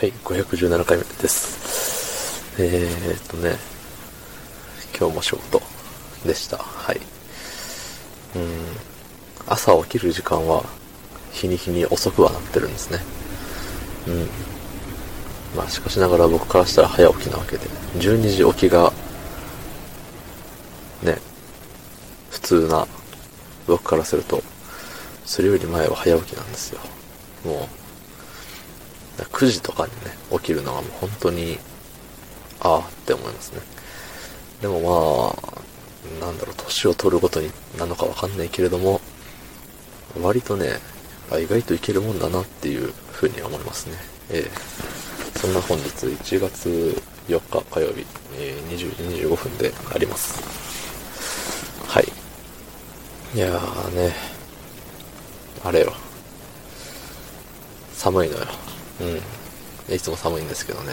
はい、517回目です。今日も仕事でした。はい。朝起きる時間は日に日に遅くはなってるんですね。まあしかしながら僕からしたら早起きなわけで、12時起きがね、普通な僕からすると、それより前は早起きなんですよ。もう。9時とかにね、起きるのがもう本当に、ああって思いますね。でもまあ、年を取るごとになのかわかんないけれども、割とね、意外といけるもんだなっていうふうに思いますね。そんな本日1月4日火曜日、20時25分であります。はい。いやーね、あれよ。寒いのよ。いつも寒いんですけどね。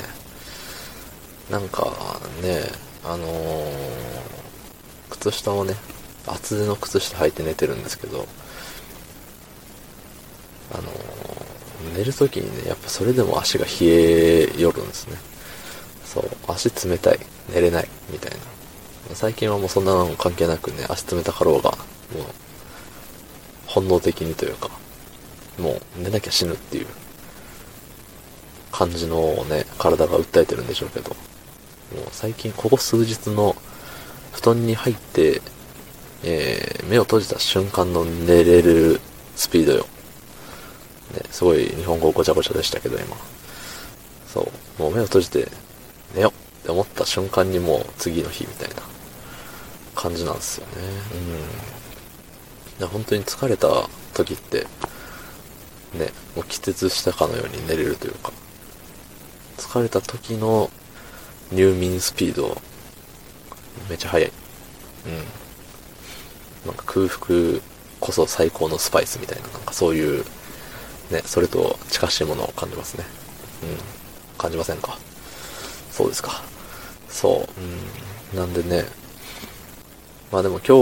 靴下をね、厚手の靴下履いて寝てるんですけど、寝るときにね、やっぱそれでも足が冷え寄るんですね。そう、足冷たい、寝れない、みたいな。最近はもうそんなの関係なくね、足冷たかろうが、もう、本能的にというか、もう寝なきゃ死ぬっていう。感じのね、体が訴えてるんでしょうけど、もう最近ここ数日の布団に入って、目を閉じた瞬間の寝れるスピードよ、ね、すごい日本語ごちゃごちゃでしたけど今、そう、もう目を閉じて寝よって思った瞬間にもう次の日みたいな感じなんですよね。で本当に疲れた時ってね、もう気絶したかのように寝れるというか。疲れた時の入眠スピードめっちゃ速い。空腹こそ最高のスパイスみたいな、そういうね、それと近しいものを感じますね。感じませんか？そうですか。なんでね、まあでも今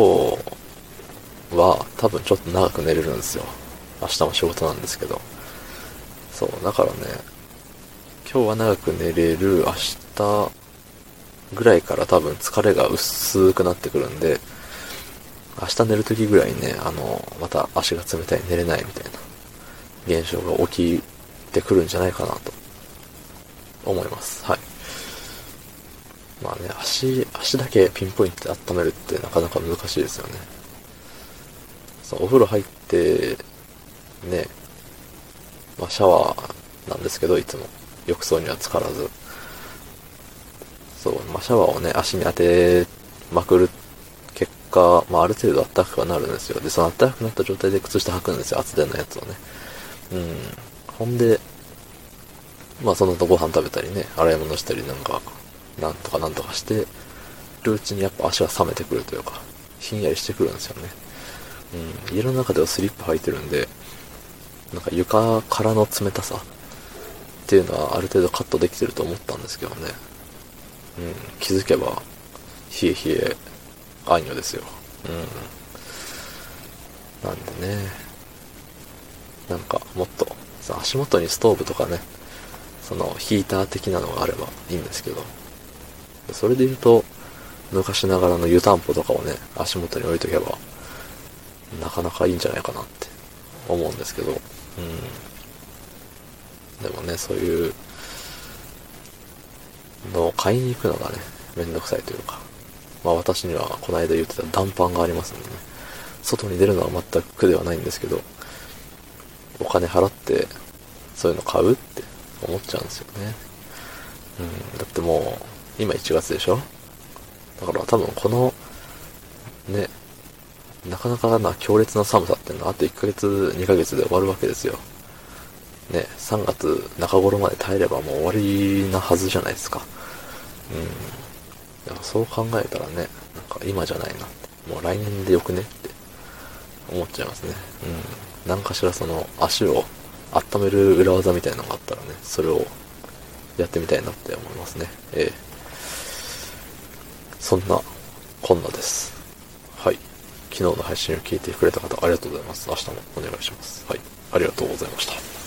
日は多分ちょっと長く寝れるんですよ。明日も仕事なんですけど。そうだからね、今日は長く寝れる、明日ぐらいから多分疲れが薄くなってくるんで、明日寝るときぐらいね、また足が冷たい、寝れないみたいな現象が起きてくるんじゃないかなと思います。はい。まあね、足だけピンポイントで温めるってなかなか難しいですよね。そう、お風呂入って、ね、まあシャワーなんですけど、いつも。浴槽には浸からず。シャワーをね、足に当てまくる結果、ある程度暖かくはなるんですよ。で、その暖かくなった状態で靴下履くんですよ。厚手のやつをね。ほんで、その後ご飯食べたりね、洗い物したりなんとかしてるうちにやっぱ足は冷めてくるというか、ひんやりしてくるんですよね。家の中ではスリッパ履いてるんで、床からの冷たさ。っていうのはある程度カットできてると思ったんですけどね。気づけば冷え冷えあいのですよ。なんでね、もっと足元にストーブとかね、ヒーター的なのがあればいいんですけど、それで言うと昔ながらの湯たんぽとかをね、足元に置いとけばなかなかいいんじゃないかなって思うんですけど。でもね、そういうのを買いに行くのがね、めんどくさいというか、私にはこの間言ってた暖板がありますんでね、外に出るのは全く苦ではないんですけど、お金払ってそういうの買うって思っちゃうんですよね。だってもう今1月でしょ。だから多分このね、なかなかな強烈な寒さっていうのはあと1ヶ月2ヶ月で終わるわけですよね。3月中頃まで耐えればもう終わりなはずじゃないですか。そう考えたらね、今じゃないなって、もう来年でよくねって思っちゃいますね。何かしら足を温める裏技みたいなのがあったらね、それをやってみたいなって思いますね。そんなこんなです。はい。昨日の配信を聞いてくれた方ありがとうございます。明日もお願いします。はい。ありがとうございました。